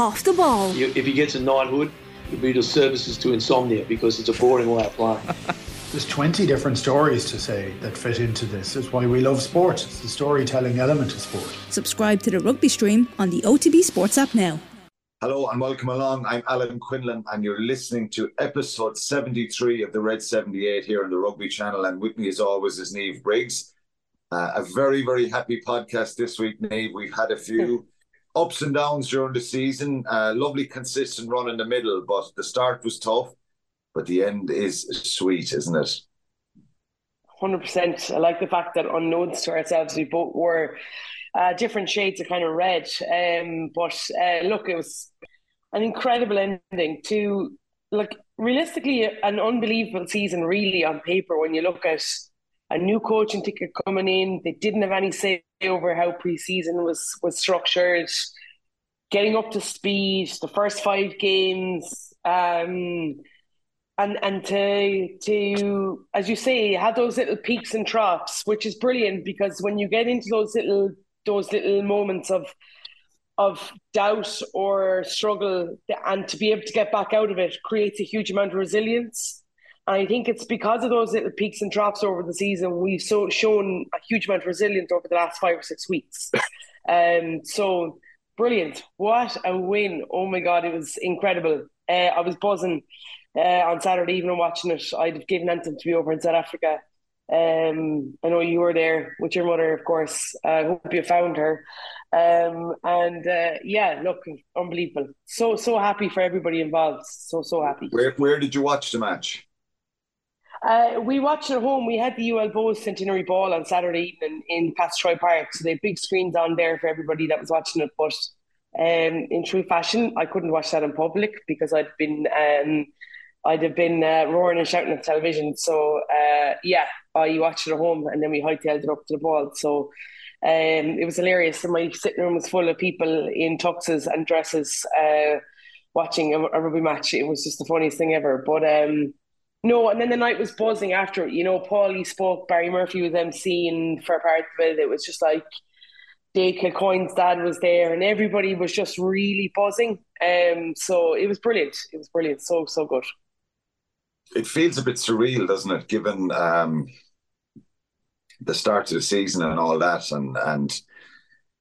off the ball. If he gets a knighthood, it'll be disservices to insomnia because it's a boring way of playing. There's 20 different stories to say that fit into this. It's why we love sport. It's the storytelling element of sport. Subscribe to the Rugby Stream on the OTB Sports app now. Hello and welcome along. I'm Alan Quinlan and you're listening to episode 73 of the Red 78 here on the Rugby Channel. And with me as always is Niamh Briggs. A very, very happy podcast this week, Niamh. We've had a few ups and downs during the season. Lovely consistent run in the middle, but the start was tough. But the end is sweet, isn't it? 100%. I like the fact that unknowns to ourselves, we both were different shades of kind of red. Look, it was an incredible ending to, like, realistically, an unbelievable season, really, on paper, when you look at a new coaching ticket coming in. They didn't have any say over how pre-season was structured. Getting up to speed, the first 5 games... And to, as you say, have those little peaks and troughs, which is brilliant, because when you get into those little moments of doubt or struggle, and to be able to get back out of it creates a huge amount of resilience. And I think it's because of those little peaks and troughs over the season, we've shown a huge amount of resilience over the last 5 or 6 weeks. So brilliant. What a win. Oh my God, it was incredible. I was buzzing. On Saturday evening watching it. I'd have given Anton to be over in South Africa. I know you were there with your mother, of course. I hope you found her. Look, unbelievable. So happy for everybody involved. So happy. Where did you watch the match? We watched at home. We had the UL Bows Centenary Ball on Saturday evening in Fitzroy Park. So they had big screens on there for everybody that was watching it. But in true fashion, I couldn't watch that in public because I'd have been roaring and shouting at television. So, I watched it at home and then we hightailed it up to the ball. So it was hilarious. And my sitting room was full of people in tuxes and dresses watching a rugby match. It was just the funniest thing ever. But no, and then the night was buzzing after. You know, Paulie spoke, Barry Murphy was emceeing for a part of it. It was just like Dave Kilcoyne's dad was there and everybody was just really buzzing. So it was brilliant. It was brilliant. So good. It feels a bit surreal, doesn't it, given the start of the season and all that, and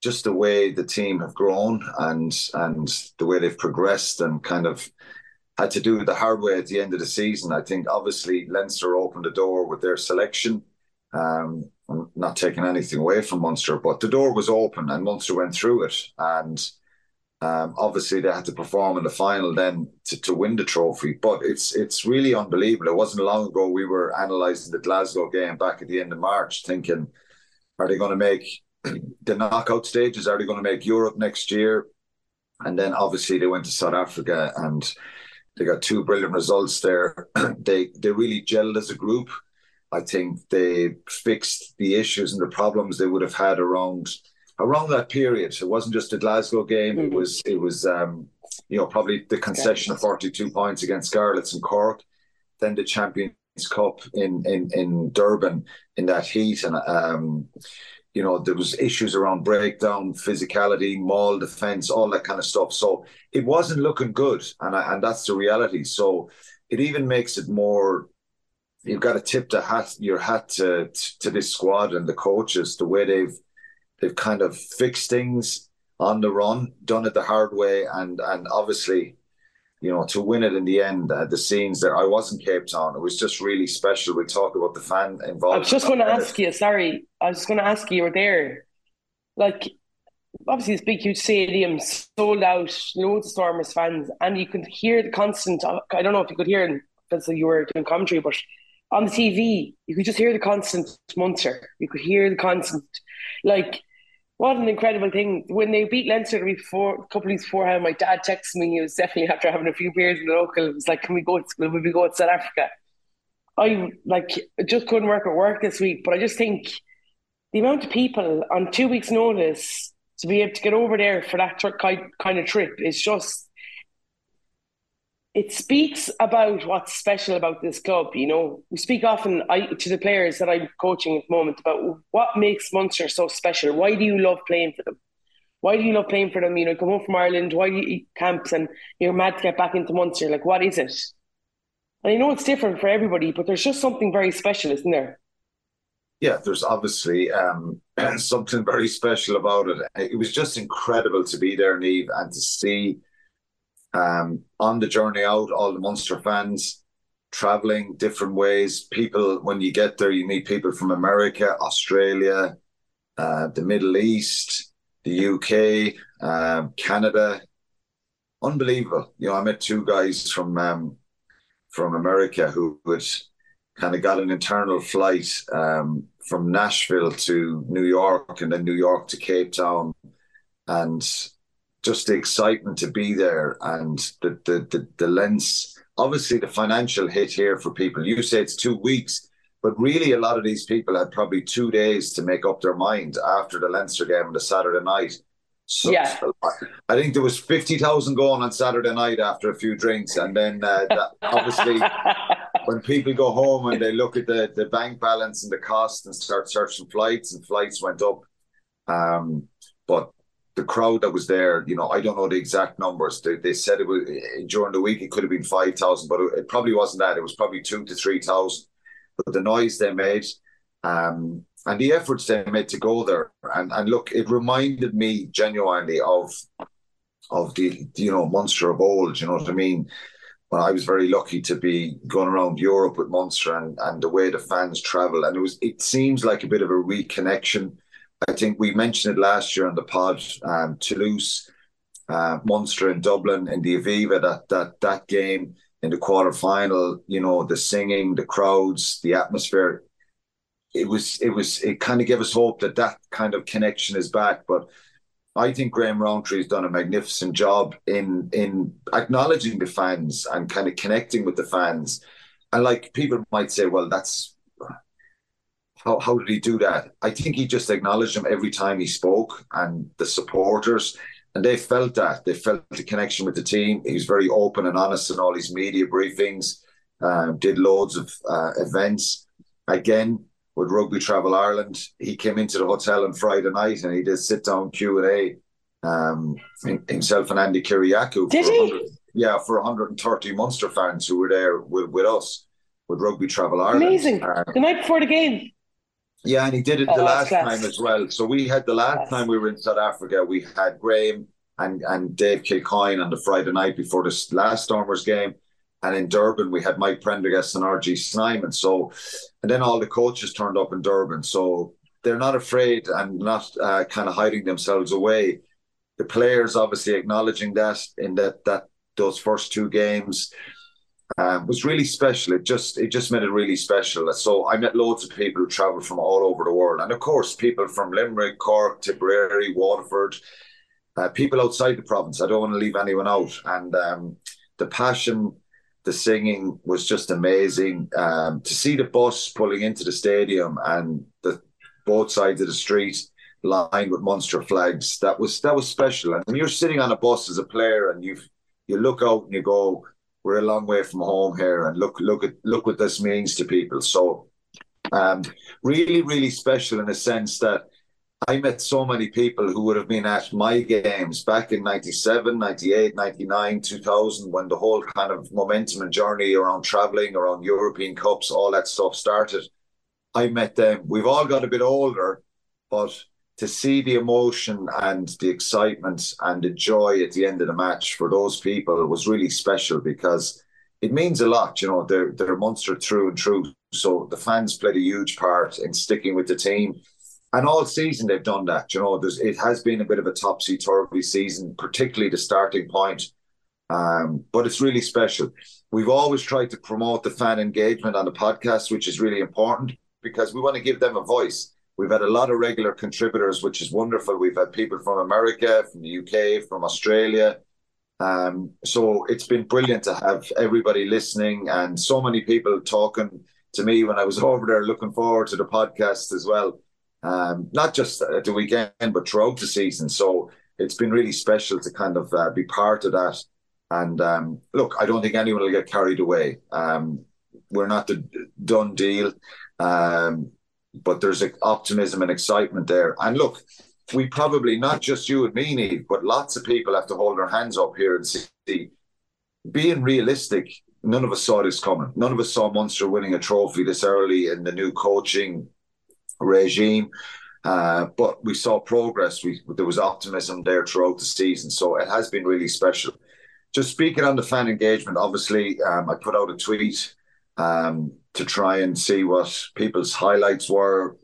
just the way the team have grown and the way they've progressed and kind of had to do it the hard way at the end of the season. I think, obviously, Leinster opened the door with their selection. I'm not taking anything away from Munster, but the door was open and Munster went through it. And obviously they had to perform in the final then to win the trophy. But it's really unbelievable. It wasn't long ago we were analysing the Glasgow game back at the end of March, thinking, are they going to make the knockout stages? Are they going to make Europe next year? And then obviously they went to South Africa and they got 2 brilliant results there. They really gelled as a group. I think they fixed the issues and the problems they would have had around that period. It wasn't just the Glasgow game. Mm-hmm. It was probably the concession of 42 points against Scarlets and Cork, then the Champions Cup in Durban in that heat. And, there was issues around breakdown, physicality, maul defence, all that kind of stuff. So it wasn't looking good. And that's the reality. So it even makes it more... You've got to tip your hat to this squad and the coaches, the way they've kind of fixed things on the run, done it the hard way, and obviously, to win it in the end. The scenes there, I was in Cape Town. It was just really special. We talk about the fan involvement. I was just going to ask you. You were there, like, obviously it's big, huge stadium, sold out, loads of Stormers fans, and you could hear the constant. I don't know if you could hear it because you were doing commentary, but on the TV, you could just hear the constant Munster. You could hear the constant, like, what an incredible thing. When they beat Leinster a couple of weeks beforehand, my dad texted me. He was definitely after having a few beers in the local. It was like, will we go to South Africa? I, like, just couldn't work at work this week, but I just think the amount of people on 2 weeks' notice to be able to get over there for that kind of trip is just... It speaks about what's special about this club, We speak often to the players that I'm coaching at the moment about what makes Munster so special. Why do you love playing for them? Why do you love playing for them? You know, come home from Ireland, why do you eat camps and you're mad to get back into Munster? Like, what is it? And I know it's different for everybody, but there's just something very special, isn't there? Yeah, there's obviously something very special about it. It was just incredible to be there, Niamh, and to see on the journey out, all the Munster fans travelling different ways. People, when you get there, you meet people from America, Australia, the Middle East, the UK, Canada. Unbelievable. You know, I met two guys from America who would kind of got an internal flight from Nashville to New York and then New York to Cape Town. And just the excitement to be there and the lens. Obviously, the financial hit here for people. You say it's 2 weeks, but really a lot of these people had probably 2 days to make up their mind after the Leinster game on the Saturday night. So, yeah. I think there was 50,000 going on Saturday night after a few drinks. And then that obviously when people go home and they look at the bank balance and the cost and start searching flights, and flights went up. But the crowd that was there, you know, I don't know the exact numbers. They said it was during the week, it could have been 5,000, but it probably wasn't that. It was probably 2,000 to 3,000. But the noise they made and the efforts they made to go there. And look, it reminded me genuinely of the, you know, Munster of old, you know what I mean? Well, I was very lucky to be going around Europe with Munster and the way the fans travel. And it seems like a bit of a reconnection. I think we mentioned it last year on the pod, Toulouse, Munster in Dublin, in the Aviva, that game in the quarterfinal, you know, the singing, the crowds, the atmosphere. It kind of gave us hope that kind of connection is back. But I think Graham Rowntree done a magnificent job in acknowledging the fans and kind of connecting with the fans. And like people might say, well, that's how did he do that? I think he just acknowledged them every time he spoke, and the supporters, and they felt that. They felt the connection with the team. He was very open and honest in all his media briefings, did loads of events. Again, with Rugby Travel Ireland, he came into the hotel on Friday night and he did sit-down Q&A, himself and Andy Kiriakou. Did he? Yeah, for 130 Munster fans who were there with us, with Rugby Travel Ireland. Amazing. The night before the game. Yeah, and he did it the last time as well. So we had the last time we were in South Africa, we had Graham and Dave Kilcoyne on the Friday night before this last Stormers game. And in Durban, we had Mike Prendergast and RG Snyman. So, and then all the coaches turned up in Durban. So they're not afraid and not kind of hiding themselves away. The players obviously acknowledging that in that those first two games was really special. It just made it really special. So I met loads of people who travelled from all over the world. And of course, people from Limerick, Cork, Tipperary, Waterford, people outside the province. I don't want to leave anyone out. And the passion, the singing was just amazing. To see the bus pulling into the stadium and the both sides of the street lined with Munster flags, that was special. And when you're sitting on a bus as a player and you look out and you go, we're a long way from home here, and look what this means to people. So really, really special in a sense that I met so many people who would have been at my games back in 97, 98, 99, 2000, when the whole kind of momentum and journey around travelling, around European Cups, all that stuff started. I met them. We've all got a bit older, but to see the emotion and the excitement and the joy at the end of the match for those people was really special, because it means a lot. You know, they're Munster through and through. So the fans played a huge part in sticking with the team. And all season they've done that. You know, it has been a bit of a topsy-turvy season, particularly the starting point. But it's really special. We've always tried to promote the fan engagement on the podcast, which is really important because we want to give them a voice. We've had a lot of regular contributors, which is wonderful. We've had people from America, from the UK, from Australia. So it's been brilliant to have everybody listening and so many people talking to me when I was over there, looking forward to the podcast as well. Not just at the weekend, but throughout the season. So it's been really special to kind of be part of that. And look, I don't think anyone will get carried away. We're not the done deal, but there's optimism and excitement there. And look, we probably, not just you and me, Niamh, but lots of people have to hold their hands up here and see, being realistic, none of us saw this coming. None of us saw Munster winning a trophy this early in the new coaching regime. But we saw progress. There was optimism there throughout the season. So it has been really special. Just speaking on the fan engagement, obviously, I put out a tweet to try and see what people's highlights were,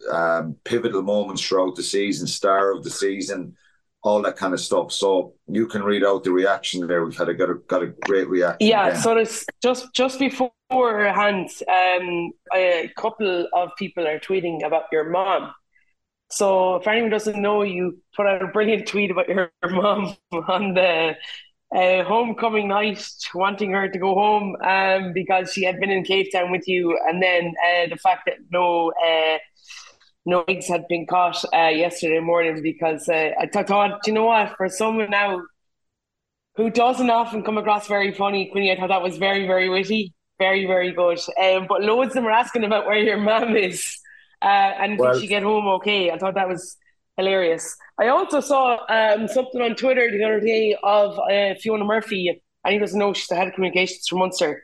pivotal moments throughout the season, star of the season, all that kind of stuff. So you can read out the reaction there. We've had got a great reaction. Yeah, so it's just beforehand, a couple of people are tweeting about your mom. So if anyone doesn't know, you put out a brilliant tweet about your mom on the homecoming night, wanting her to go home because she had been in Cape Town with you. And then the fact that no eggs had been caught yesterday morning, because I thought, you know what, for someone now who doesn't often come across very funny, Quinny, I thought that was very, very witty, very, very good. But loads of them are asking about where your mum is and did she get home okay? I thought that was hilarious. I also saw something on Twitter the other day of Fiona Murphy. And he doesn't know, she's the head of communications for Munster.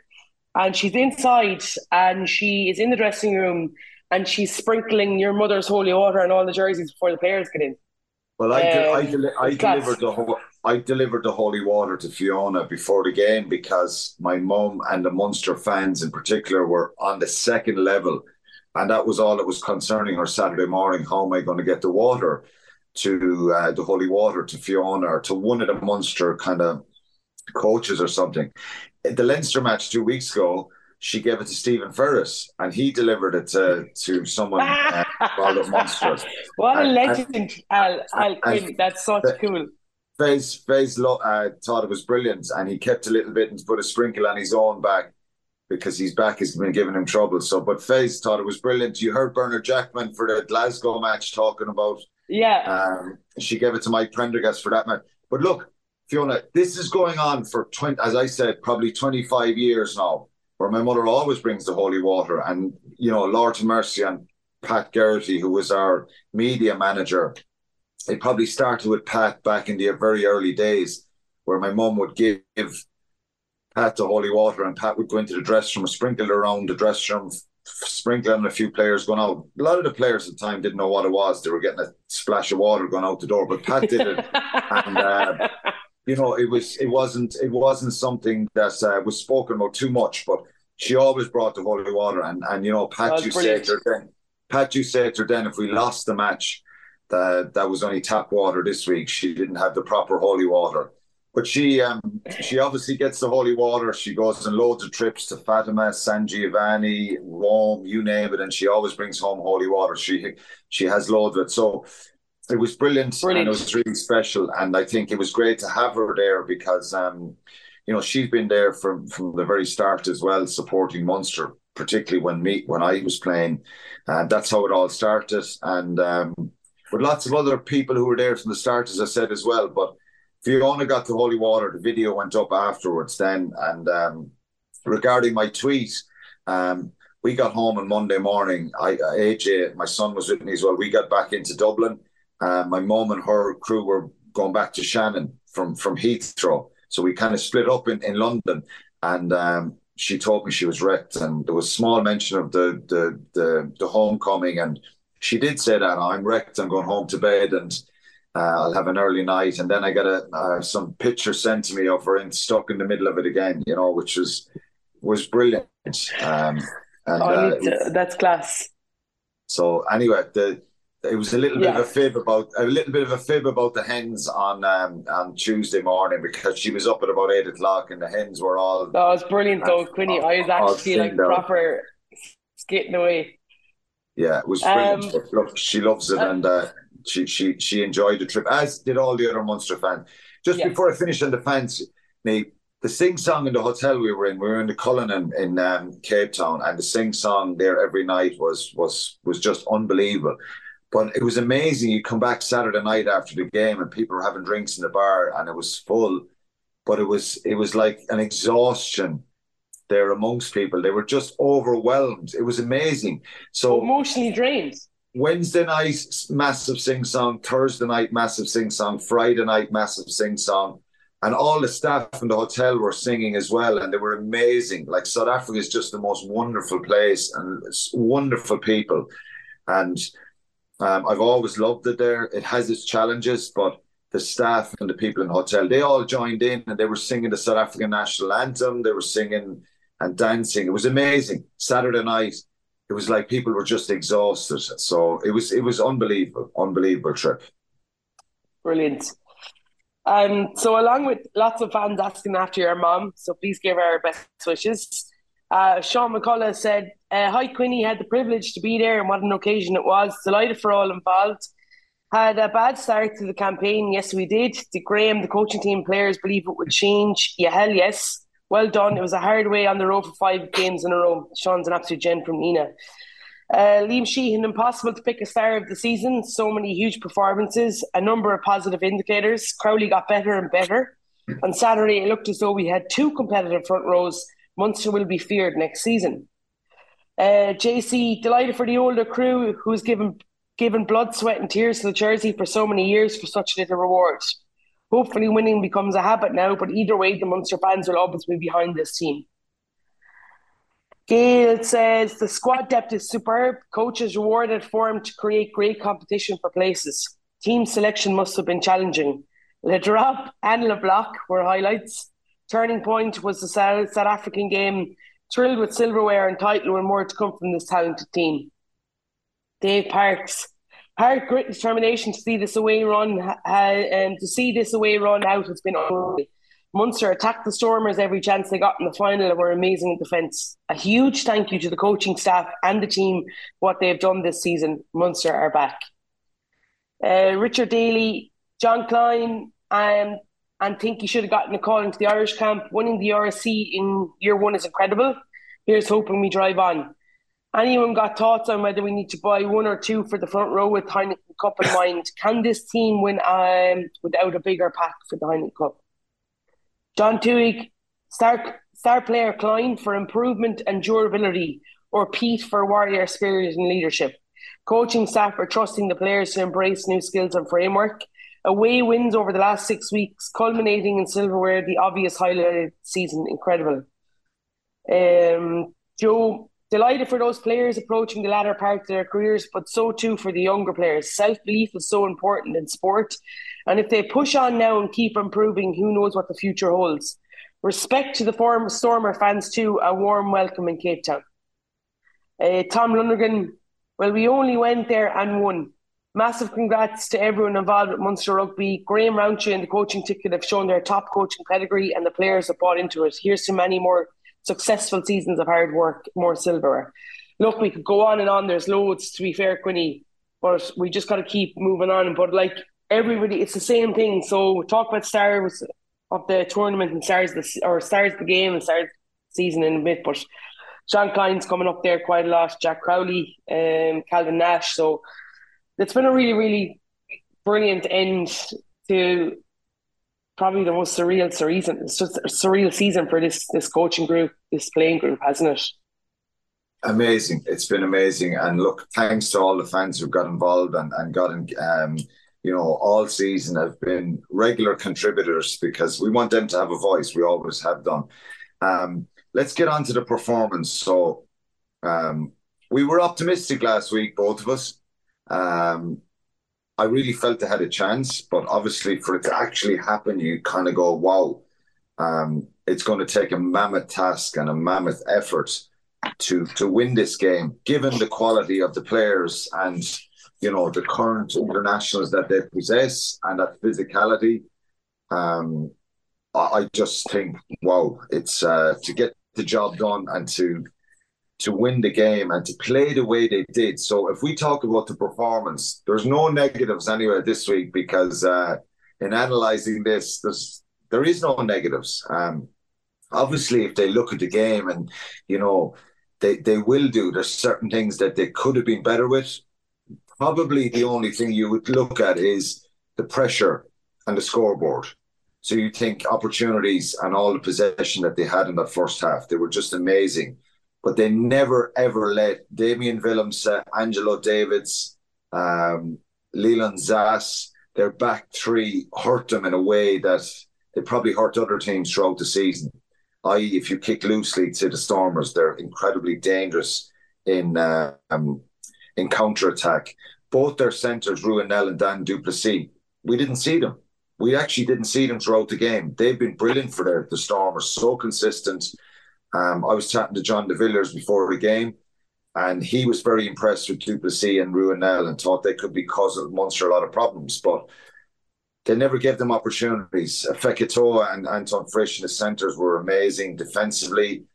And she's inside and she is in the dressing room and she's sprinkling your mother's holy water on all the jerseys before the players get in. Well, I delivered the holy water to Fiona before the game, because my mum and the Munster fans in particular were on the second level. And that was all that was concerning her Saturday morning. How am I going to get the water to the holy water to Fiona or to one of the Munster kind of coaches or something? At the Leinster match 2 weeks ago, she gave it to Stephen Ferris and he delivered it to someone called Munster. What a legend, Al Quinn. That's so cool. Faze thought it was brilliant, and he kept a little bit and put a sprinkle on his own back, because his back has been giving him trouble. But Faze thought it was brilliant. You heard Bernard Jackman for the Glasgow match talking about... Yeah. She gave it to Mike Prendergast for that match. But look, Fiona, this is going on for, as I said, probably 25 years now, where my mother always brings the holy water. And, you know, Lord have mercy on Pat Geraghty, who was our media manager. It probably started with Pat back in the very early days, where my mum would give Pat the holy water, and Pat would go into the dressing room, sprinkle around the dressing room, sprinkle on a few players going out. A lot of the players at the time didn't know what it was. They were getting a splash of water going out the door, but Pat did it. And you know, it wasn't something that was spoken about too much. But she always brought the holy water, and you know, Pat used to her then. Pat used to say to her then, if we lost the match, that was only tap water this week. She didn't have the proper holy water. But she obviously gets the holy water. She goes on loads of trips to Fatima, San Giovanni, Rome, you name it, and she always brings home holy water. She has loads of it. So it was brilliant. And it was really special. And I think it was great to have her there, because you know, she's been there from the very start as well, supporting Munster, particularly when I was playing. And that's how it all started. And with lots of other people who were there from the start, as I said as well, but Fiona got the holy water. The video went up afterwards then. And regarding my tweet, we got home on Monday morning. AJ, my son, was with me as well. We got back into Dublin. My mum and her crew were going back to Shannon from Heathrow. So we kind of split up in London. And she told me she was wrecked. And there was small mention of the homecoming. And she did say that, I'm wrecked. I'm going home to bed. And I'll have an early night. And then I got some picture sent to me of her stuck in the middle of it again, you know, which was brilliant. That's class. So anyway, it was a little bit of a fib about the hens on Tuesday morning, because she was up at about 8 o'clock and the hens were all. That was brilliant, though, Quinny. I was actually like proper skating away. Yeah, it was brilliant. Look, she loves it, and. She enjoyed the trip, as did all the other Munster fans. Before I finish on the fans, the sing-song in the hotel we were in the Cullen in Cape Town, and the sing-song there every night was just unbelievable. But it was amazing. You come back Saturday night after the game and people were having drinks in the bar, and it was full, but it was like an exhaustion there amongst people. They were just overwhelmed. It was amazing. So emotionally drained. Wednesday night, massive sing-song. Thursday night, massive sing-song. Friday night, massive sing-song. And all the staff in the hotel were singing as well, and they were amazing. Like, South Africa is just the most wonderful place, and it's wonderful people. And I've always loved it there. It has its challenges, but the staff and the people in the hotel, they all joined in, and they were singing the South African national anthem. They were singing and dancing. It was amazing. Saturday night, it was like people were just exhausted. So it was unbelievable trip. Brilliant. So along with lots of fans asking after your mum, so please give her our best wishes. Sean McCullough said, hi Quinny, had the privilege to be there and what an occasion it was. Delighted for all involved. Had a bad start to the campaign. Yes, we did. Did Graham, the coaching team, players believe it would change? Yeah, hell yes. Well done. It was a hard way on the road for 5 games in a row. Sean's an absolute gen from Nina. Liam Sheehan, impossible to pick a star of the season. So many huge performances, a number of positive indicators. Crowley got better and better. On Saturday, it looked as though we had 2 competitive front rows. Munster will be feared next season. JC, delighted for the older crew who's given blood, sweat and tears to the jersey for so many years for such little reward. Hopefully winning becomes a habit now, but either way, the Munster fans will always be behind this team. Gail says, the squad depth is superb. Coaches rewarded form to create great competition for places. Team selection must have been challenging. Le Drop and Le Block were highlights. Turning point was the South African game. Thrilled with silverware and title and more to come from this talented team. Dave Parks. Hard grit determination to see this away run out has been unreal. Munster attacked the Stormers every chance they got in the final and were amazing in defence. A huge thank you to the coaching staff and the team for what they've done this season. Munster are back. Richard Daly, John Klein, and think he should have gotten a call into the Irish camp. Winning the RSC in year 1 is incredible. Here's hoping we drive on. Anyone got thoughts on whether we need to buy 1 or 2 for the front row with Heineken Cup in mind? Can this team win without a bigger pack for the Heineken Cup? John Tuig, star player Klein for improvement and durability, or Pete for warrior spirit and leadership. Coaching staff are trusting the players to embrace new skills and framework. Away wins over the last 6 weeks, culminating in silverware, the obvious highlight of the season. Incredible. Joe, delighted for those players approaching the latter part of their careers, but so too for the younger players. Self-belief is so important in sport. And if they push on now and keep improving, who knows what the future holds. Respect to the former Stormer fans too. A warm welcome in Cape Town. Tom Lundergan, well, we only went there and won. Massive congrats to everyone involved with Munster Rugby. Graham Rountree and the coaching ticket have shown their top coaching pedigree and the players have bought into it. Here's to many more successful seasons of hard work, more silverware. Look, we could go on and on. There's loads, to be fair, Quinny, but we just got to keep moving on. But like everybody, it's the same thing. So we talk about stars of the tournament and stars of the game and stars of the season in a bit. But Sean Klein's coming up there quite a lot. Jack Crowley, Calvin Nash. So it's been a really, really brilliant end to probably the most surreal season. It's just a surreal season for this coaching group, this playing group, hasn't it? Amazing. It's been amazing. And look, thanks to all the fans who got involved and got in, all season have been regular contributors because we want them to have a voice. We always have done. Let's get on to the performance. So we were optimistic last week, both of us. I really felt they had a chance, but obviously for it to actually happen, you kind of go, wow, it's going to take a mammoth task and a mammoth effort to win this game, given the quality of the players and, the current internationals that they possess and that physicality. I just think, wow, it's to get the job done and to win the game and to play the way they did. So if we talk about the performance, there's no negatives anywhere this week because in analysing this, there is no negatives. Obviously, if they look at the game and, they will do. There's certain things that they could have been better with. Probably the only thing you would look at is the pressure and the scoreboard. So you think opportunities and all the possession that they had in that first half, they were just amazing. But they never, ever let Damian Willemse, Angelo Davids, Leland Zass, their back three hurt them in a way that they probably hurt other teams throughout the season, i.e. if you kick loosely to the Stormers, they're incredibly dangerous in counter-attack. Both their centres, Ruinell and Dan Duplessis, we didn't see them. We actually didn't see them throughout the game. They've been brilliant for the Stormers, so consistent. I was chatting to John de Villiers before the game, and he was very impressed with Duplessis and Ruinell and thought they could be causing Munster a lot of problems, but they never gave them opportunities. Fekitoa and Anton Frisch in the centres were amazing defensively.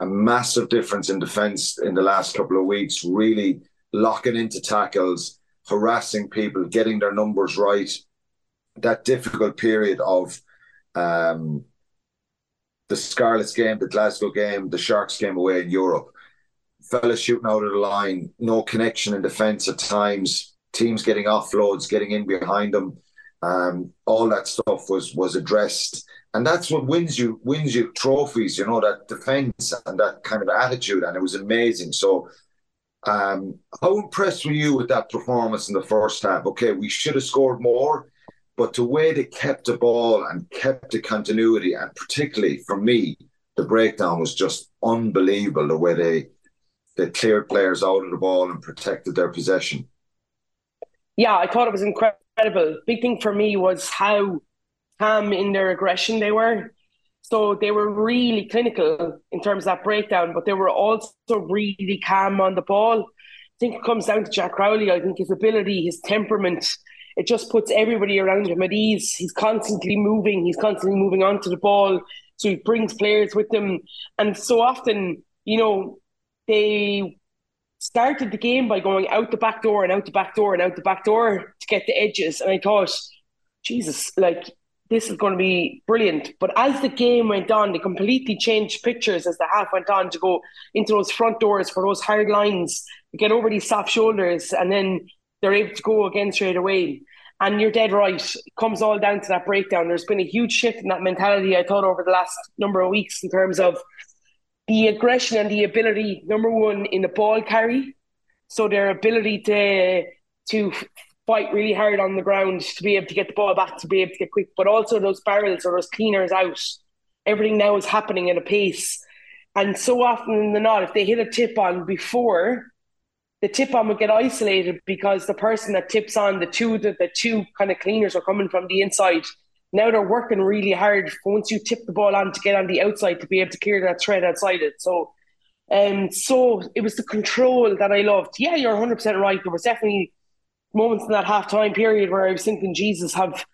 A massive difference in defence in the last couple of weeks, really locking into tackles, harassing people, getting their numbers right. That difficult period of the Scarlets game, the Glasgow game, the Sharks game away in Europe. Fellas shooting out of the line, no connection in defence at times, teams getting offloads, getting in behind them. All that stuff was addressed. And that's what wins you trophies, you know, that defence and that kind of attitude. And it was amazing. So how impressed were you with that performance in the first half? Okay, we should have scored more, but the way they kept the ball and kept the continuity, and particularly for me, the breakdown was just unbelievable, the way they cleared players out of the ball and protected their possession. Yeah, I thought it was incredible. Big thing for me was how calm in their aggression they were. So they were really clinical in terms of that breakdown, but they were also really calm on the ball. I think it comes down to Jack Crowley. I think his ability, his temperament, it just puts everybody around him at ease. He's constantly moving. He's constantly moving onto the ball. So he brings players with him. And so often, you know, they started the game by going out the back door and out the back door and out the back door to get the edges. And I thought, Jesus, like, this is going to be brilliant. But as the game went on, they completely changed pictures as the half went on, to go into those front doors for those hard lines, to get over these soft shoulders, and then they're able to go again straight away. And you're dead right. It comes all down to that breakdown. There's been a huge shift in that mentality, I thought, over the last number of weeks in terms of the aggression and the ability, number one, in the ball carry. So their ability to fight really hard on the ground, to be able to get the ball back, to be able to get quick. But also those barrels or those cleaners out. Everything now is happening at a pace. And so often than not, if they hit a tip on before, the tip on would get isolated because the person that tips on, the two kind of cleaners are coming from the inside. Now they're working really hard once you tip the ball on to get on the outside to be able to clear that thread outside it. So it was the control that I loved. Yeah, you're 100% right. There was definitely moments in that half-time period where I was thinking, Jesus, have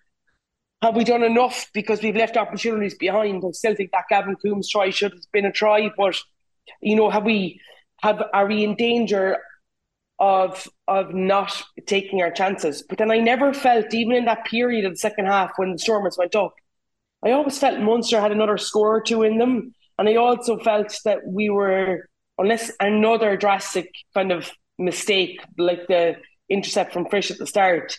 we done enough? Because we've left opportunities behind. I still think that Gavin Coombes try should have been a try, but, you know, are we in danger of not taking our chances? But then I never felt, even in that period of the second half when the Stormers went up, I always felt Munster had another score or two in them. And I also felt that we were, unless another drastic kind of mistake, like the intercept from Frisch at the start,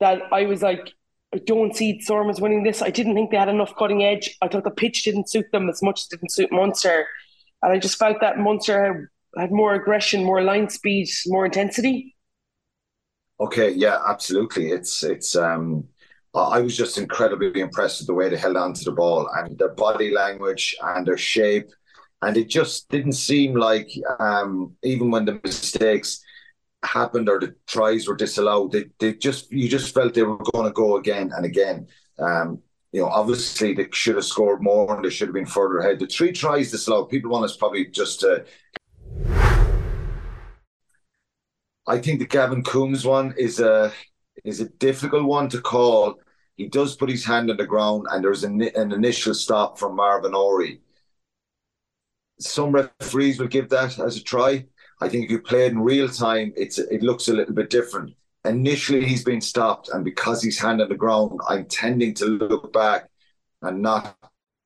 that I was like, I don't see the Stormers winning this. I didn't think they had enough cutting edge. I thought the pitch didn't suit them as much as it didn't suit Munster. And I just felt that Munster had more aggression, more line speed, more intensity. Okay, yeah, absolutely. It's I was just incredibly impressed with the way they held on to the ball and their body language and their shape. And it just didn't seem like, even when the mistakes happened or the tries were disallowed, you just felt they were going to go again and again. You know, obviously they should have scored more and they should have been further ahead. The three tries disallowed, people want us probably just to... I think the Gavin Coombes one is a difficult one to call. He does put his hand on the ground, and there's an initial stop from Marvin Ory. Some referees will give that as a try. I think if you play it in real time, it looks a little bit different. Initially, he's been stopped, and because he's hand on the ground, I'm tending to look back and not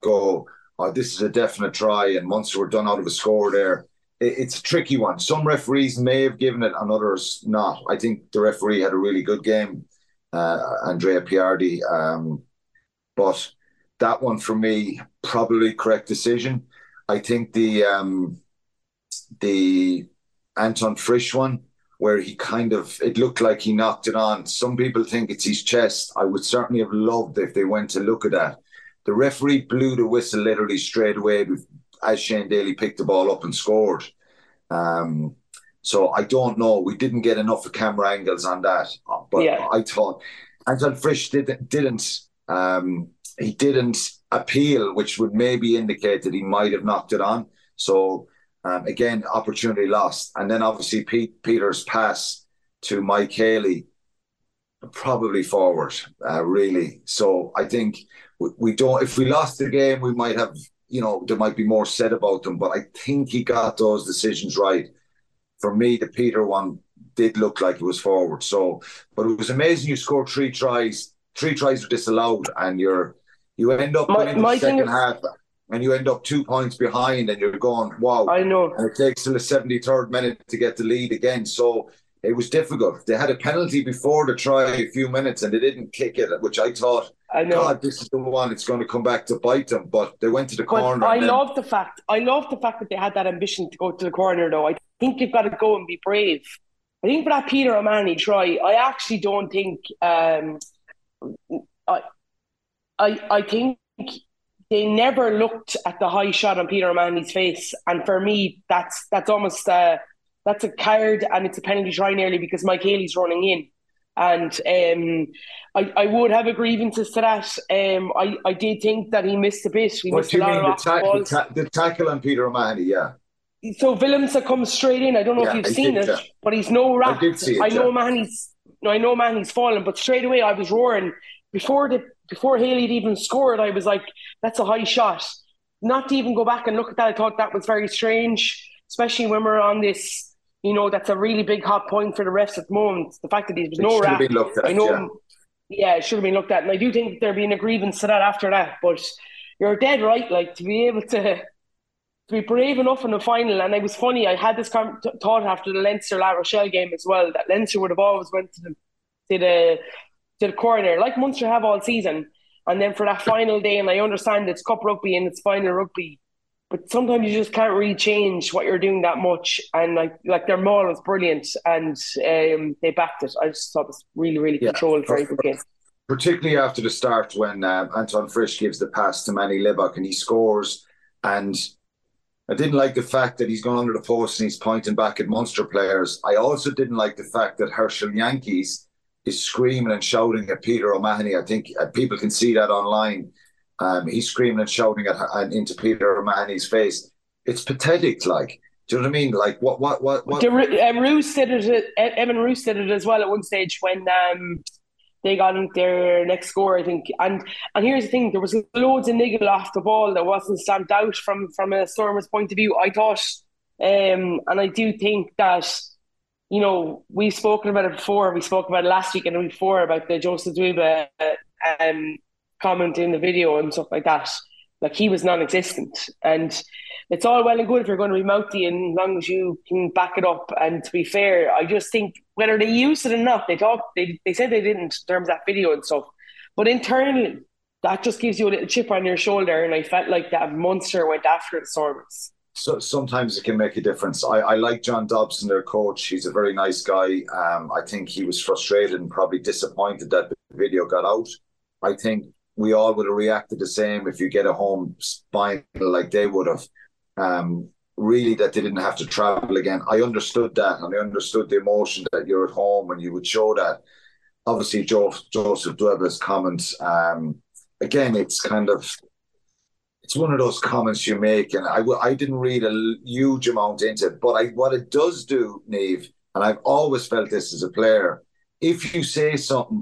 go, oh, this is a definite try, and once we're done out of a score there. It's a tricky one. Some referees may have given it and others not. I think the referee had a really good game, Andrea Piardi. But that one for me, probably correct decision. I think the Anton Frisch one, where he kind of, it looked like he knocked it on. Some people think it's his chest. I would certainly have loved if they went to look at that. The referee blew the whistle literally straight away as Shane Daly picked the ball up and scored. So I don't know. We didn't get enough of camera angles on that. But yeah. I thought Anton Frisch didn't appeal, which would maybe indicate that he might have knocked it on. So again, opportunity lost. And then obviously Peter's pass to Mike Haley, probably forward, really. So I think we don't. If we lost the game, we might have. You know, there might be more said about them. But I think he got those decisions right. For me, the Peter one did look like it was forward. So, but it was amazing. You scored three tries were disallowed, and you end up in the second half, and you end up 2 points behind, and you're going, wow. I know. And it takes till the 73rd minute to get the lead again. So it was difficult. They had a penalty before the try a few minutes, and they didn't kick it, which I thought, I know. God, this is the one. It's going to come back to bite them. But they went to the corner. I love the fact that they had that ambition to go to the corner, though. I think you've got to go and be brave. I think for that Peter O'Mahony try, I actually don't think I think they never looked at the high shot on Peter O'Mahony's face, and for me that's almost that's a card, and it's a penalty try nearly, because Mike Haley's running in, and I would have a grievances to that. I did think that he missed a bit. He missed a lot of balls. The tackle on Peter O'Mahony, yeah. So Willemse comes straight in. I don't know if you've seen it, but he's no wrap. I know Mahony's fallen, but straight away I was roaring. Before Haley had even scored, I was like, that's a high shot. Not to even go back and look at that, I thought that was very strange, especially when we're on this, you know, that's a really big hot point for the refs at the moment. The fact that there was no wrap. Yeah, it should have been looked at. And I do think there'd been a grievance to that after that, but you're dead right, like, to be able to be brave enough in the final. And it was funny, I had this thought after the Leinster-La Rochelle game as well, that Leinster would have always went to the corner, like Munster have all season. And then for that final day, and I understand it's cup rugby and it's final rugby, but sometimes you just can't really change what you're doing that much. And like their maul was brilliant, and they backed it. I just thought it was really, really controlled, very good game. Particularly after the start when Anton Frisch gives the pass to Manie Libbok and he scores, and I didn't like the fact that he's gone under the post and he's pointing back at Munster players. I also didn't like the fact that Herschel Yankees is screaming and shouting at Peter O'Mahony. I think people can see that online. He's screaming and shouting into Peter O'Mahony's face. It's pathetic, like. Do you know what I mean? Like, what? Evan Roos did it as well at one stage when they got their next score, I think. And here's the thing, there was loads of niggle off the ball that wasn't stamped out from a Stormers point of view, I thought. And I do think that, you know, we've spoken about it before. We spoke about it last week and the week before about the Joseph Dweeba comment in the video and stuff like that. Like, he was non-existent. And it's all well and good if you're going to be mouthy, and as long as you can back it up. And to be fair, I just think whether they used it or not, they said they didn't in terms of that video and stuff. But internally, that just gives you a little chip on your shoulder. And I felt like that Munster went after the Stormers. So sometimes it can make a difference. I like John Dobson, their coach. He's a very nice guy. I think he was frustrated and probably disappointed that the video got out. I think we all would have reacted the same if you get a home final like they would have. Really, that they didn't have to travel again. I understood that, and I understood the emotion that you're at home and you would show that. Obviously, Joseph Dweeba's comments, again, it's kind of, it's one of those comments you make, and I didn't read a huge amount into it, but what it does do, Niamh, and I've always felt this as a player, if you say something,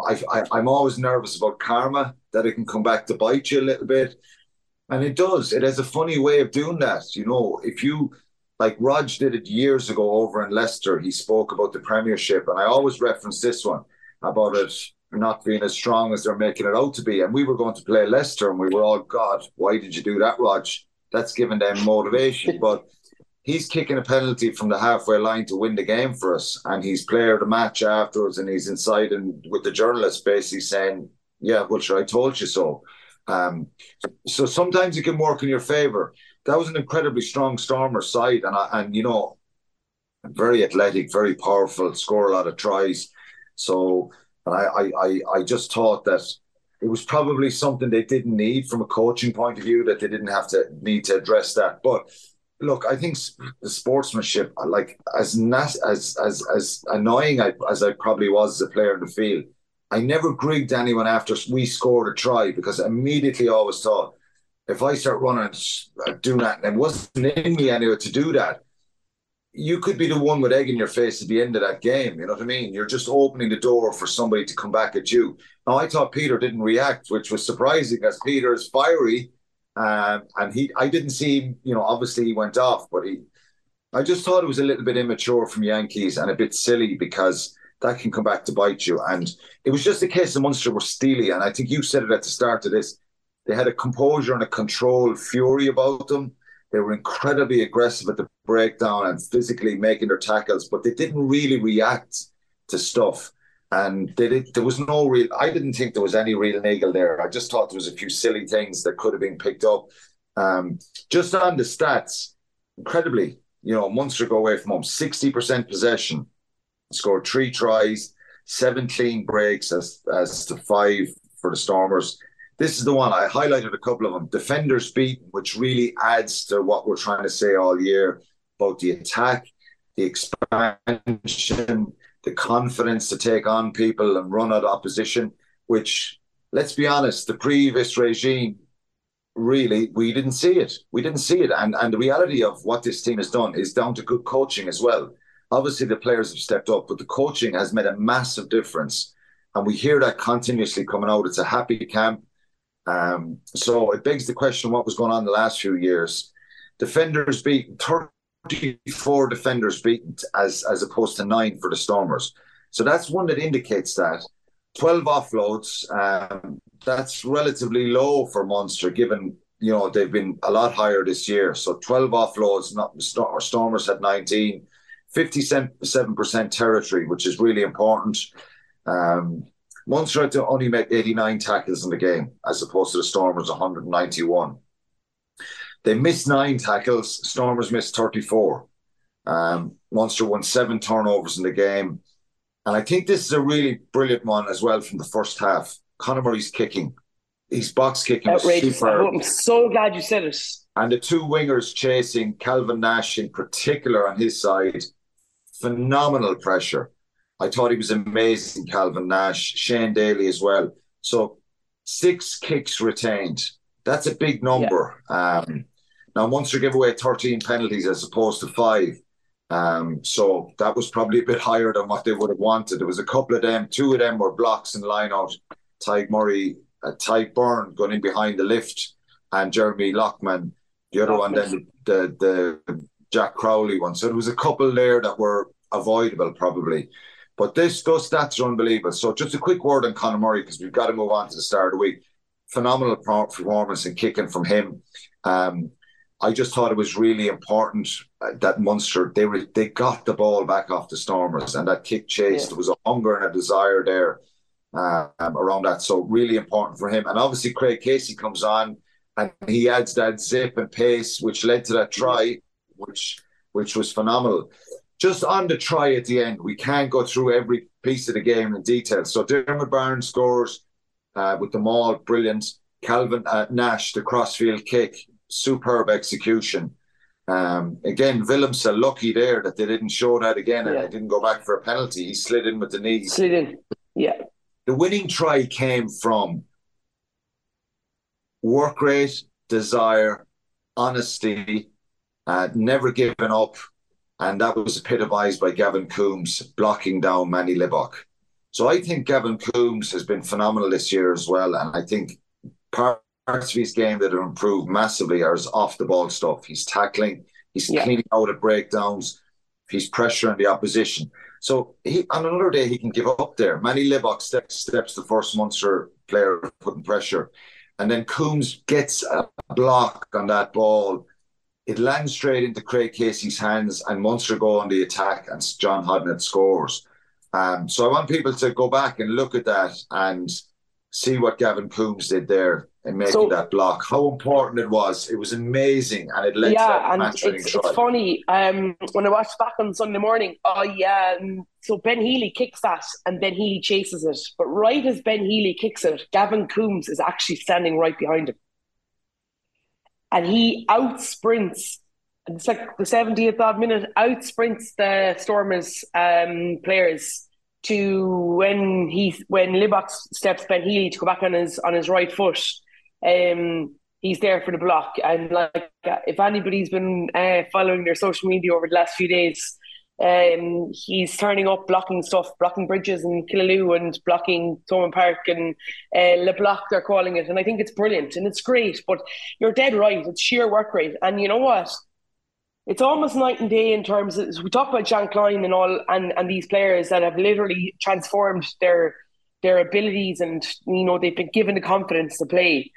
I'm always nervous about karma, that it can come back to bite you a little bit. And it does. It has a funny way of doing that. You know, if you, like Rog did it years ago over in Leicester, he spoke about the Premiership, and I always reference this one about it not being as strong as they're making it out to be. And we were going to play Leicester, and we were all, God, why did you do that, Rog? That's giving them motivation. But he's kicking a penalty from the halfway line to win the game for us, and he's player of the match afterwards, and he's inside and with the journalists basically saying, yeah, well, sure, I told you so. So sometimes it can work in your favour. That was an incredibly strong Stormer side, and you know, very athletic, very powerful, score a lot of tries. So I just thought that it was probably something they didn't need from a coaching point of view, that they didn't have to need to address that. But look, I think the sportsmanship, like as annoying as I probably was as a player in the field, I never grigged anyone after we scored a try, because I immediately always thought, if I start running and doing that, and it wasn't in me anyway to do that, you could be the one with egg in your face at the end of that game. You know what I mean? You're just opening the door for somebody to come back at you. Now, I thought Peter didn't react, which was surprising, as Peter is fiery. I didn't see him, you know, obviously he went off, but I just thought it was a little bit immature from Yankees and a bit silly, because that can come back to bite you. And it was just a case of Munster were steely. And I think you said it at the start of this. They had a composure and a controlled fury about them. They were incredibly aggressive at the breakdown and physically making their tackles, but they didn't really react to stuff. And they did, there was no real... I didn't think there was any real niggle there. I just thought there was a few silly things that could have been picked up. Just on the stats, incredibly, you know, Munster go away from home, 60% possession, scored 3 tries, 7 clean breaks as to 5 for the Stormers. This is the one I highlighted, a couple of them. Defenders beaten, which really adds to what we're trying to say all year about the attack, the expansion, the confidence to take on people and run at opposition, which, let's be honest, the previous regime, really, we didn't see it. We didn't see it. And the reality of what this team has done is down to good coaching as well. Obviously, the players have stepped up, but the coaching has made a massive difference. And we hear that continuously coming out. It's a happy camp. So it begs the question, what was going on the last few years? Defenders beaten, 34 defenders beaten as opposed to 9 for the Stormers. So that's one that indicates that. 12 offloads, that's relatively low for Munster, given, you know, they've been a lot higher this year. So 12 offloads, Stormers had 19, 57% territory, which is really important. Munster had to only make 89 tackles in the game, as opposed to the Stormers' 191. They missed 9 tackles. Stormers missed 34. Munster won 7 turnovers in the game. And I think this is a really brilliant one as well from the first half. Conor Murray's kicking. His box kicking was superb. I'm so glad you said it. And the two wingers chasing, Calvin Nash in particular on his side, phenomenal pressure. I thought he was amazing, Calvin Nash, Shane Daly as well. So 6 kicks retained. That's a big number. Yeah. Now, Munster gave away 13 penalties as opposed to 5. So that was probably a bit higher than what they would have wanted. There was a couple of them. 2 of them were blocks and line-out. Tyg Murray, Tyg Byrne going in behind the lift, and Jeremy Loughman. The other one, then the Jack Crowley one. So there was a couple there that were avoidable probably. But those stats are unbelievable. So just a quick word on Conor Murray, because we've got to move on to the start of the week. Phenomenal performance and kicking from him. I just thought it was really important that Munster, they got the ball back off the Stormers, and that kick chase, there was a hunger and a desire there around that. So really important for him. And obviously Craig Casey comes on and he adds that zip and pace, which led to that try, which was phenomenal. Just on the try at the end, we can't go through every piece of the game in detail. So Dermot Byrne scores with the maul, brilliant. Calvin Nash, the crossfield kick, superb execution. Again, Willemse are lucky there that they didn't show that again and they didn't go back for a penalty. He slid in with the knees. Slid in, yeah. The winning try came from work rate, desire, honesty, never giving up. And that was epitomized by Gavin Coombes blocking down Manie Libbok. So I think Gavin Coombes has been phenomenal this year as well. And I think parts of his game that have improved massively are his off-the-ball stuff. He's tackling, he's cleaning out at breakdowns, he's pressuring the opposition. So on another day, he can give up there. Manie Libbok steps the first Munster player putting pressure. And then Coombes gets a block on that ball. It lands straight into Craig Casey's hands, and Munster go on the attack, and John Hodnett scores. So I want people to go back and look at that and see what Gavin Coombes did there and making that block, how important it was. It was amazing, and it led to that match winning try. It's funny, when I watched back on Sunday morning, so Ben Healy kicks that and Ben Healy chases it. But right as Ben Healy kicks it, Gavin Coombes is actually standing right behind him. And he out-sprints, and it's like the 70th odd minute, out-sprints the Stormers players to when Libbok steps Ben Healy to go back on his right foot. He's there for the block. And like, if anybody's been following their social media over the last few days, he's turning up, blocking stuff, blocking Bridges and Killaloe and blocking Thomond Park and Libbok, they're calling it. And I think it's brilliant and it's great, but you're dead right. It's sheer work rate. And you know what? It's almost night and day in terms of, we talk about John Klein and all, and these players that have literally transformed their abilities, and you know they've been given the confidence to play.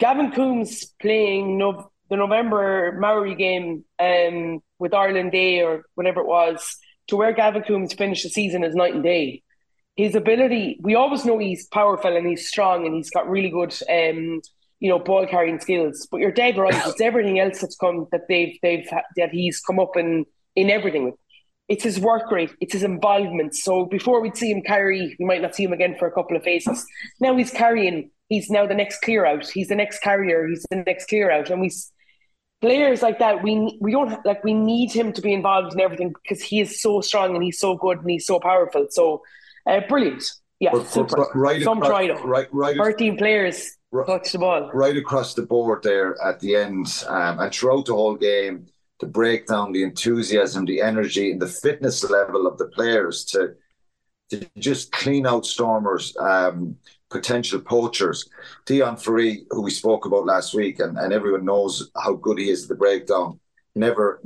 Gavin Coombes playing the November Maori game with Ireland Day or whenever it was, to where Gavin Coombes finished the season is night and day. His ability, we always know he's powerful and he's strong and he's got really good ball carrying skills, but you're dead right. It's everything else that's come that he's come up in everything with. It's his work rate, it's his involvement. So before we'd see him carry, we might not see him again for a couple of phases. Now he's carrying. He's now the next clear out. He's the next carrier. He's the next clear out. And players like that, we need him to be involved in everything because he is so strong and he's so good and he's so powerful. So brilliant. Yeah, super. Right, 13 players. Touch the ball. Right across the board there at the end and throughout the whole game, the breakdown, the enthusiasm, the energy and the fitness level of the players to just clean out Stormers, potential poachers. Dion Faree, who we spoke about last week, and everyone knows how good he is at the breakdown, never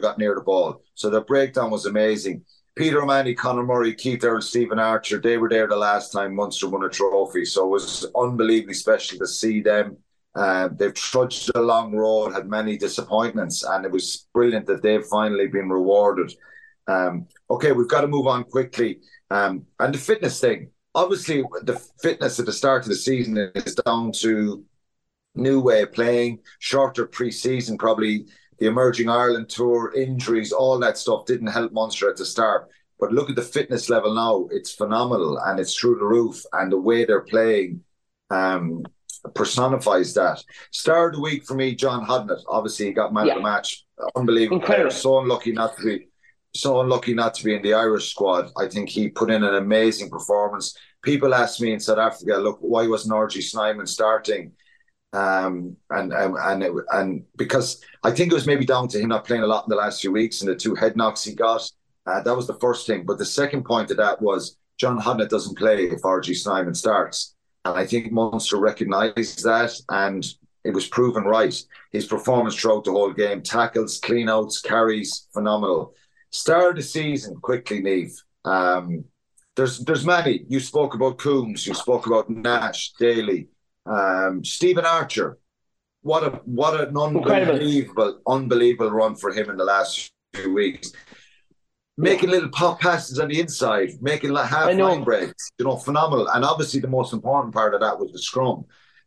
got near the ball. So the breakdown was amazing. Peter O'Mahony, Conor Murray, Keith Earl, Stephen Archer, they were there the last time Munster won a trophy. So it was unbelievably special to see them. They've trudged a long road, had many disappointments, and it was brilliant that they've finally been rewarded. Okay, we've got to move on quickly. And the fitness thing. Obviously, the fitness at the start of the season is down to new way of playing, shorter pre-season probably, the Emerging Ireland Tour, injuries, all that stuff didn't help Munster at the start. But look at the fitness level now. It's phenomenal and it's through the roof, and the way they're playing personifies that. Star of the week for me, John Hodnett. Obviously, he got man of the match. Unbelievable. Player. So unlucky not to be in the Irish squad. I think he put in an amazing performance. People asked me in South Africa, look, why wasn't RG Snyman starting? And because I think it was maybe down to him not playing a lot in the last few weeks and the two head knocks he got. That was the first thing. But the second point of that was John Hodnett doesn't play if RG Snyman starts. And I think Munster recognised that, and it was proven right. His performance throughout the whole game, tackles, clean-outs, carries, phenomenal. Star of the season, quickly, Niamh. There's many. You spoke about Coombes. You spoke about Nash, Daly. Stephen Archer, what an unbelievable run for him in the last few weeks, making little pop passes on the inside, making half-line breaks, phenomenal. And obviously the most important part of that was the scrum,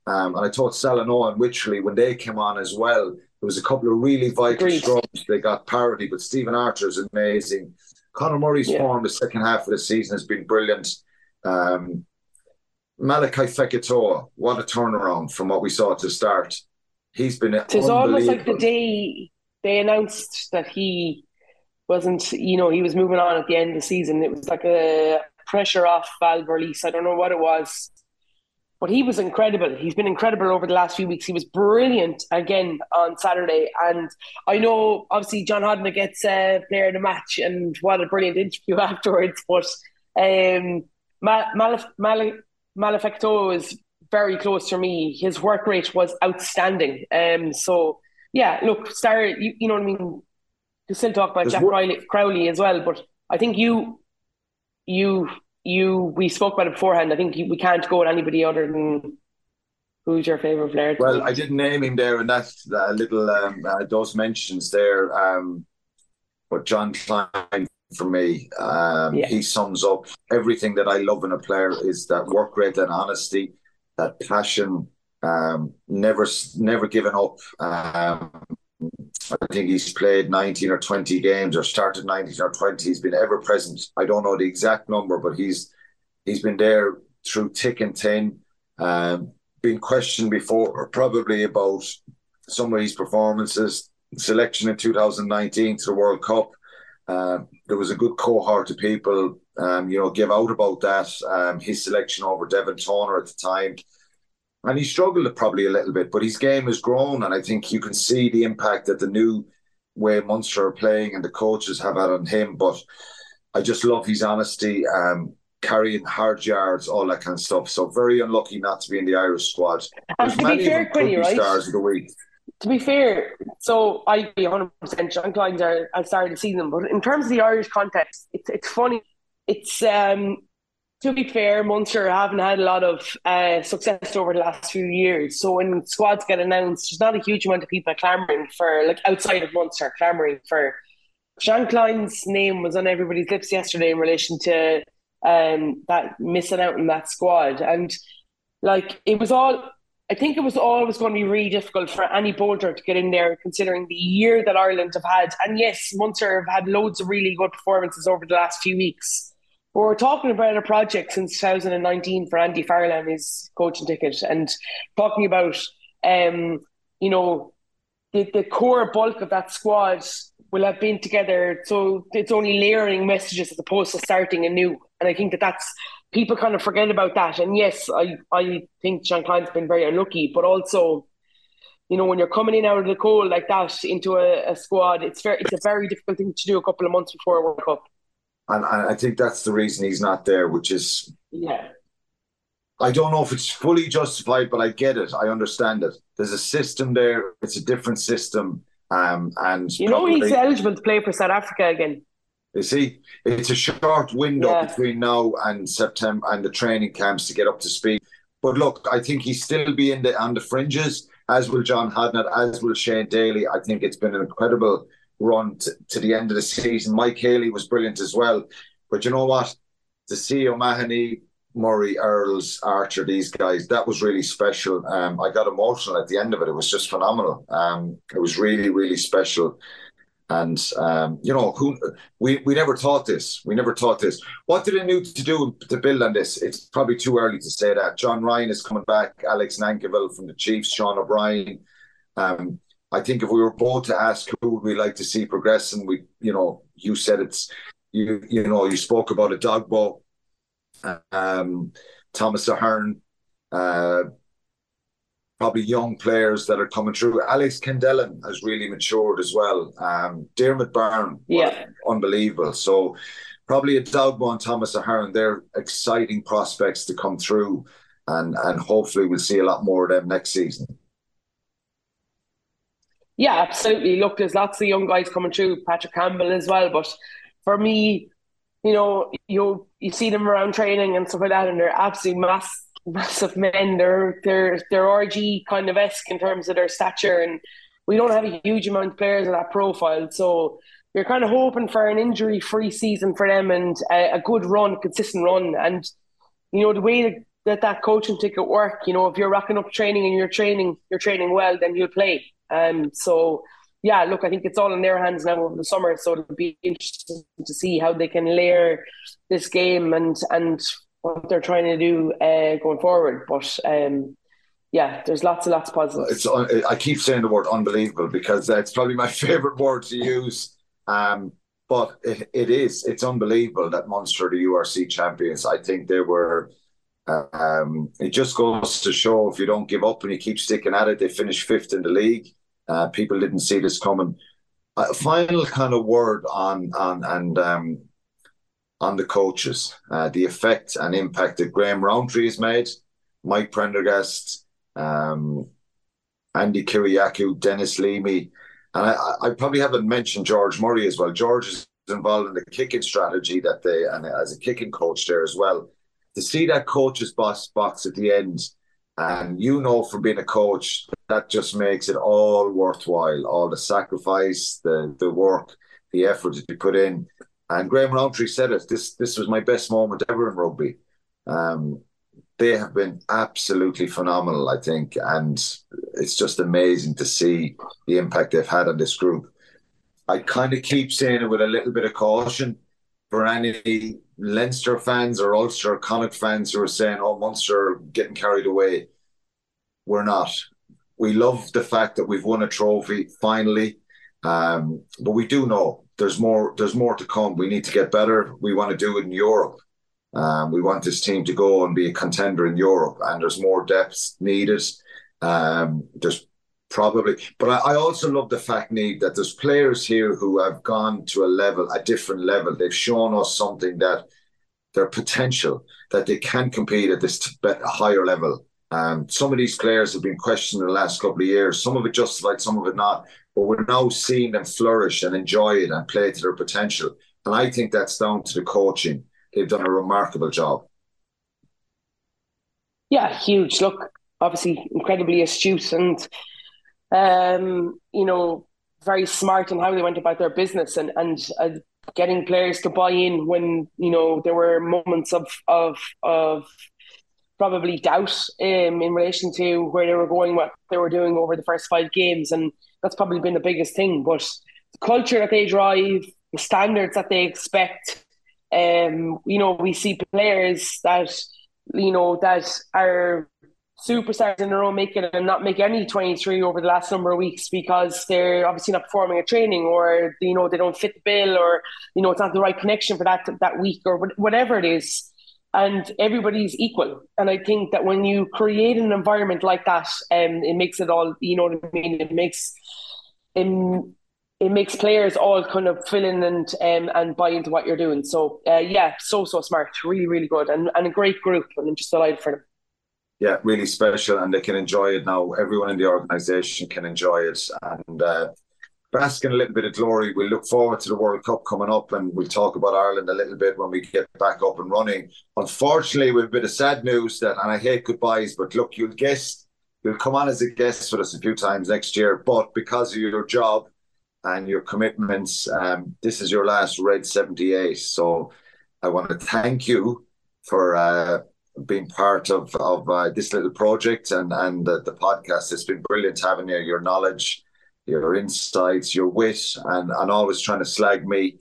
and I thought Salanoa and Witcherly, when they came on as well, there was a couple of really vital scrums, they got parity, but Stephen Archer is amazing. Conor Murray's form the second half of the season has been brilliant. Malakai Fekitoa, what a turnaround from what we saw at the start. He's been unbelievable. It's almost like the day they announced that he wasn't, he was moving on at the end of the season. It was like a pressure off valve release. I don't know what it was, but he was incredible. He's been incredible over the last few weeks. He was brilliant again on Saturday. And I know, obviously, John Hodnett gets player of the match, and what a brilliant interview afterwards. But Manie Libbok is very close to me. His work rate was outstanding. Star, you know what I mean? You still talk about Jack Crowley as well, but I think we spoke about it beforehand. I think we can't go with anybody other than, who's your favourite player? Well, I didn't name him there, and that's a little, those mentions there. But John Klein, for me, he sums up everything that I love in a player, is that work rate and honesty, that passion, Never given up. I think he's played 19 or 20 games, or started 19 or 20. He's been ever present. I don't know the exact number, but he's been there through thick and thin. Been questioned before, or probably about some of his performances. Selection in 2019 to the World Cup. There was a good cohort of people, give out about that. His selection over Devon Toner at the time. And he struggled probably a little bit, but his game has grown, and I think you can see the impact that the new way Munster are playing and the coaches have had on him. But I just love his honesty, carrying hard yards, all that kind of stuff. So very unlucky not to be in the Irish squad. And to be fair, Quinny, right? Stars of the week. To be fair, so I'd be 100% John Klein's at the start of the season. But in terms of the Irish context, it's funny. It's... to be fair, Munster haven't had a lot of success over the last few years. So when squads get announced, there's not a huge amount of people clamouring for, like outside of Munster, clamouring for. Sean Klein's name was on everybody's lips yesterday in relation to that missing out on that squad. And like I think it was always going to be really difficult for any bolter to get in there, considering the year that Ireland have had. And yes, Munster have had loads of really good performances over the last few weeks. We were talking about a project since 2019 for Andy Farrell and his coaching ticket, and talking about, the core bulk of that squad will have been together. So it's only layering messages as opposed to starting anew. And I think that's people kind of forget about that. And yes, I think John Klein's been very unlucky, but also, when you're coming in out of the cold like that into a squad, it's a very difficult thing to do a couple of months before a World Cup. And I think that's the reason he's not there, which is... Yeah. I don't know if it's fully justified, but I get it. I understand it. There's a system there. It's a different system. And he's eligible to play for South Africa again. You see, it's a short window between now and September and the training camps to get up to speed. But look, I think he'll still be on the fringes, as will John Hodnett, as will Shane Daly. I think it's been an incredible... run to the end of the season. Mike Haley was brilliant as well. But you know what? To see O'Mahony, Murray, Earls, Archer, these guys, that was really special. I got emotional at the end of it. It was just phenomenal. It was really, really special. And, we never thought this. We never thought this. What do they need to do to build on this? It's probably too early to say that. John Ryan is coming back. Alex Nankivell from the Chiefs, Sean O'Brien. I think if we were both to ask who would we like to see progressing, you said it's, you spoke about a Dogbo, Thomas O'Hearn, probably young players that are coming through. Alex Kendellan has really matured as well. Dermot Byrne, unbelievable. So probably a Dogbo and Thomas O'Hearn, they're exciting prospects to come through, and hopefully we'll see a lot more of them next season. Yeah, absolutely. Look, there's lots of young guys coming through, Patrick Campbell as well. But for me, you see them around training and stuff like that, and they're absolutely massive men. They're RG kind of esque in terms of their stature, and we don't have a huge amount of players of that profile. So you're kind of hoping for an injury-free season for them, and a good run, consistent run. And the way that coaching ticket work, if you're racking up training and you're training well, then you'll play. I think it's all in their hands now over the summer, so it'll be interesting to see how they can layer this game and what they're trying to do going forward. But there's lots of positive. I keep saying the word unbelievable because that's probably my favourite word to use. But it's unbelievable that Munster are the URC champions. I think they were. It just goes to show, if you don't give up and you keep sticking at it, they finished 5th in the league. People didn't see this coming. Final kind of word on the coaches, the effect and impact that Graham Rowntree has made, Mike Prendergast, Andy Kiriakou, Dennis Leamy, and I probably haven't mentioned George Murray as well. George is involved in the kicking strategy and as a kicking coach there as well. To see that coach's box at the end, and from being a coach, that just makes it all worthwhile. All the sacrifice, the work, the effort that you put in. And Graham Rowntree said it, this was my best moment ever in rugby. they have been absolutely phenomenal, I think. And it's just amazing to see the impact they've had on this group. I kind of keep saying it with a little bit of caution for any Leinster fans or Ulster or Connacht fans who are saying, oh, Munster are getting carried away. We're not. We love the fact that we've won a trophy finally. But we do know there's more to come. We need to get better. We want to do it in Europe. We want this team to go and be a contender in Europe, and there's more depth needed. There's probably, but I also love the fact, Niamh, that there's players here who have gone to a different level. They've shown us something, that their potential, that they can compete at this higher level. Some of these players have been questioned in the last couple of years. Some of it justified, some of it not. But we're now seeing them flourish and enjoy it and play to their potential. And I think that's down to the coaching. They've done a remarkable job. Yeah, huge. Look, obviously incredibly astute and, very smart in how they went about their business and getting players to buy in when, there were moments of probably doubt in relation to where they were going, what they were doing over the first 5 games. And that's probably been the biggest thing. But the culture that they drive, the standards that they expect, we see players that, that are superstars in their own making and not make any 23 over the last number of weeks because they're obviously not performing at training, or, they don't fit the bill, or, it's not the right connection for that week, or whatever it is. And everybody's equal. And I think that when you create an environment like that, it makes it all, you know what I mean? It makes players all kind of fill in and buy into what you're doing. So, so smart. Really, really good. And a great group. And I'm just delighted for them. Yeah, really special. And they can enjoy it now. Everyone in the organisation can enjoy it. And bask in a little bit of glory. We'll look forward to the World Cup coming up, and we'll talk about Ireland a little bit when we get back up and running. Unfortunately, we've a bit of sad news that, and I hate goodbyes, but look, you'll come on as a guest with us a few times next year. But because of your job and your commitments, this is your last Red 78. So I want to thank you for being part of this little project and the podcast. It's been brilliant having you, your knowledge, your insights, your wit, and always trying to slag me.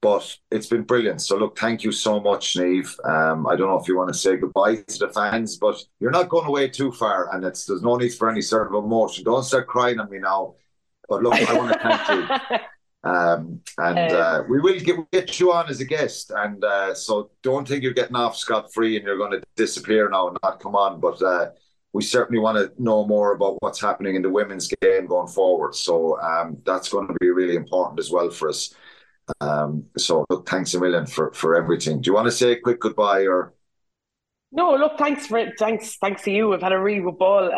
But it's been brilliant. So look, thank you so much, Niamh. I don't know if you want to say goodbye to the fans, but you're not going away too far, and there's no need for any sort of emotion. Don't start crying on me now. But look, I want to thank you. We will get you on as a guest. And so don't think you're getting off scot-free and you're going to disappear now and not come on. But we certainly want to know more about what's happening in the women's game going forward. So that's going to be really important as well for us. So look, thanks a million for everything. Do you want to say a quick goodbye or... No, look, thanks for it. Thanks to you. We've had a really good ball.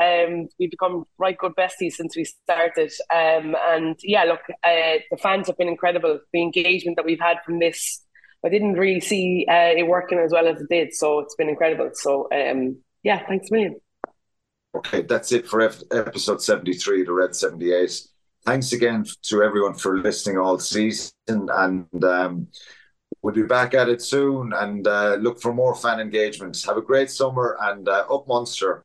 We've become right good besties since we started. The fans have been incredible. The engagement that we've had from this, I didn't really see it working as well as it did. So it's been incredible. So, thanks a million. Okay, that's it for episode 73, the Red 78. Thanks again to everyone for listening all season. And... we'll be back at it soon and look for more fan engagements. Have a great summer and up Munster.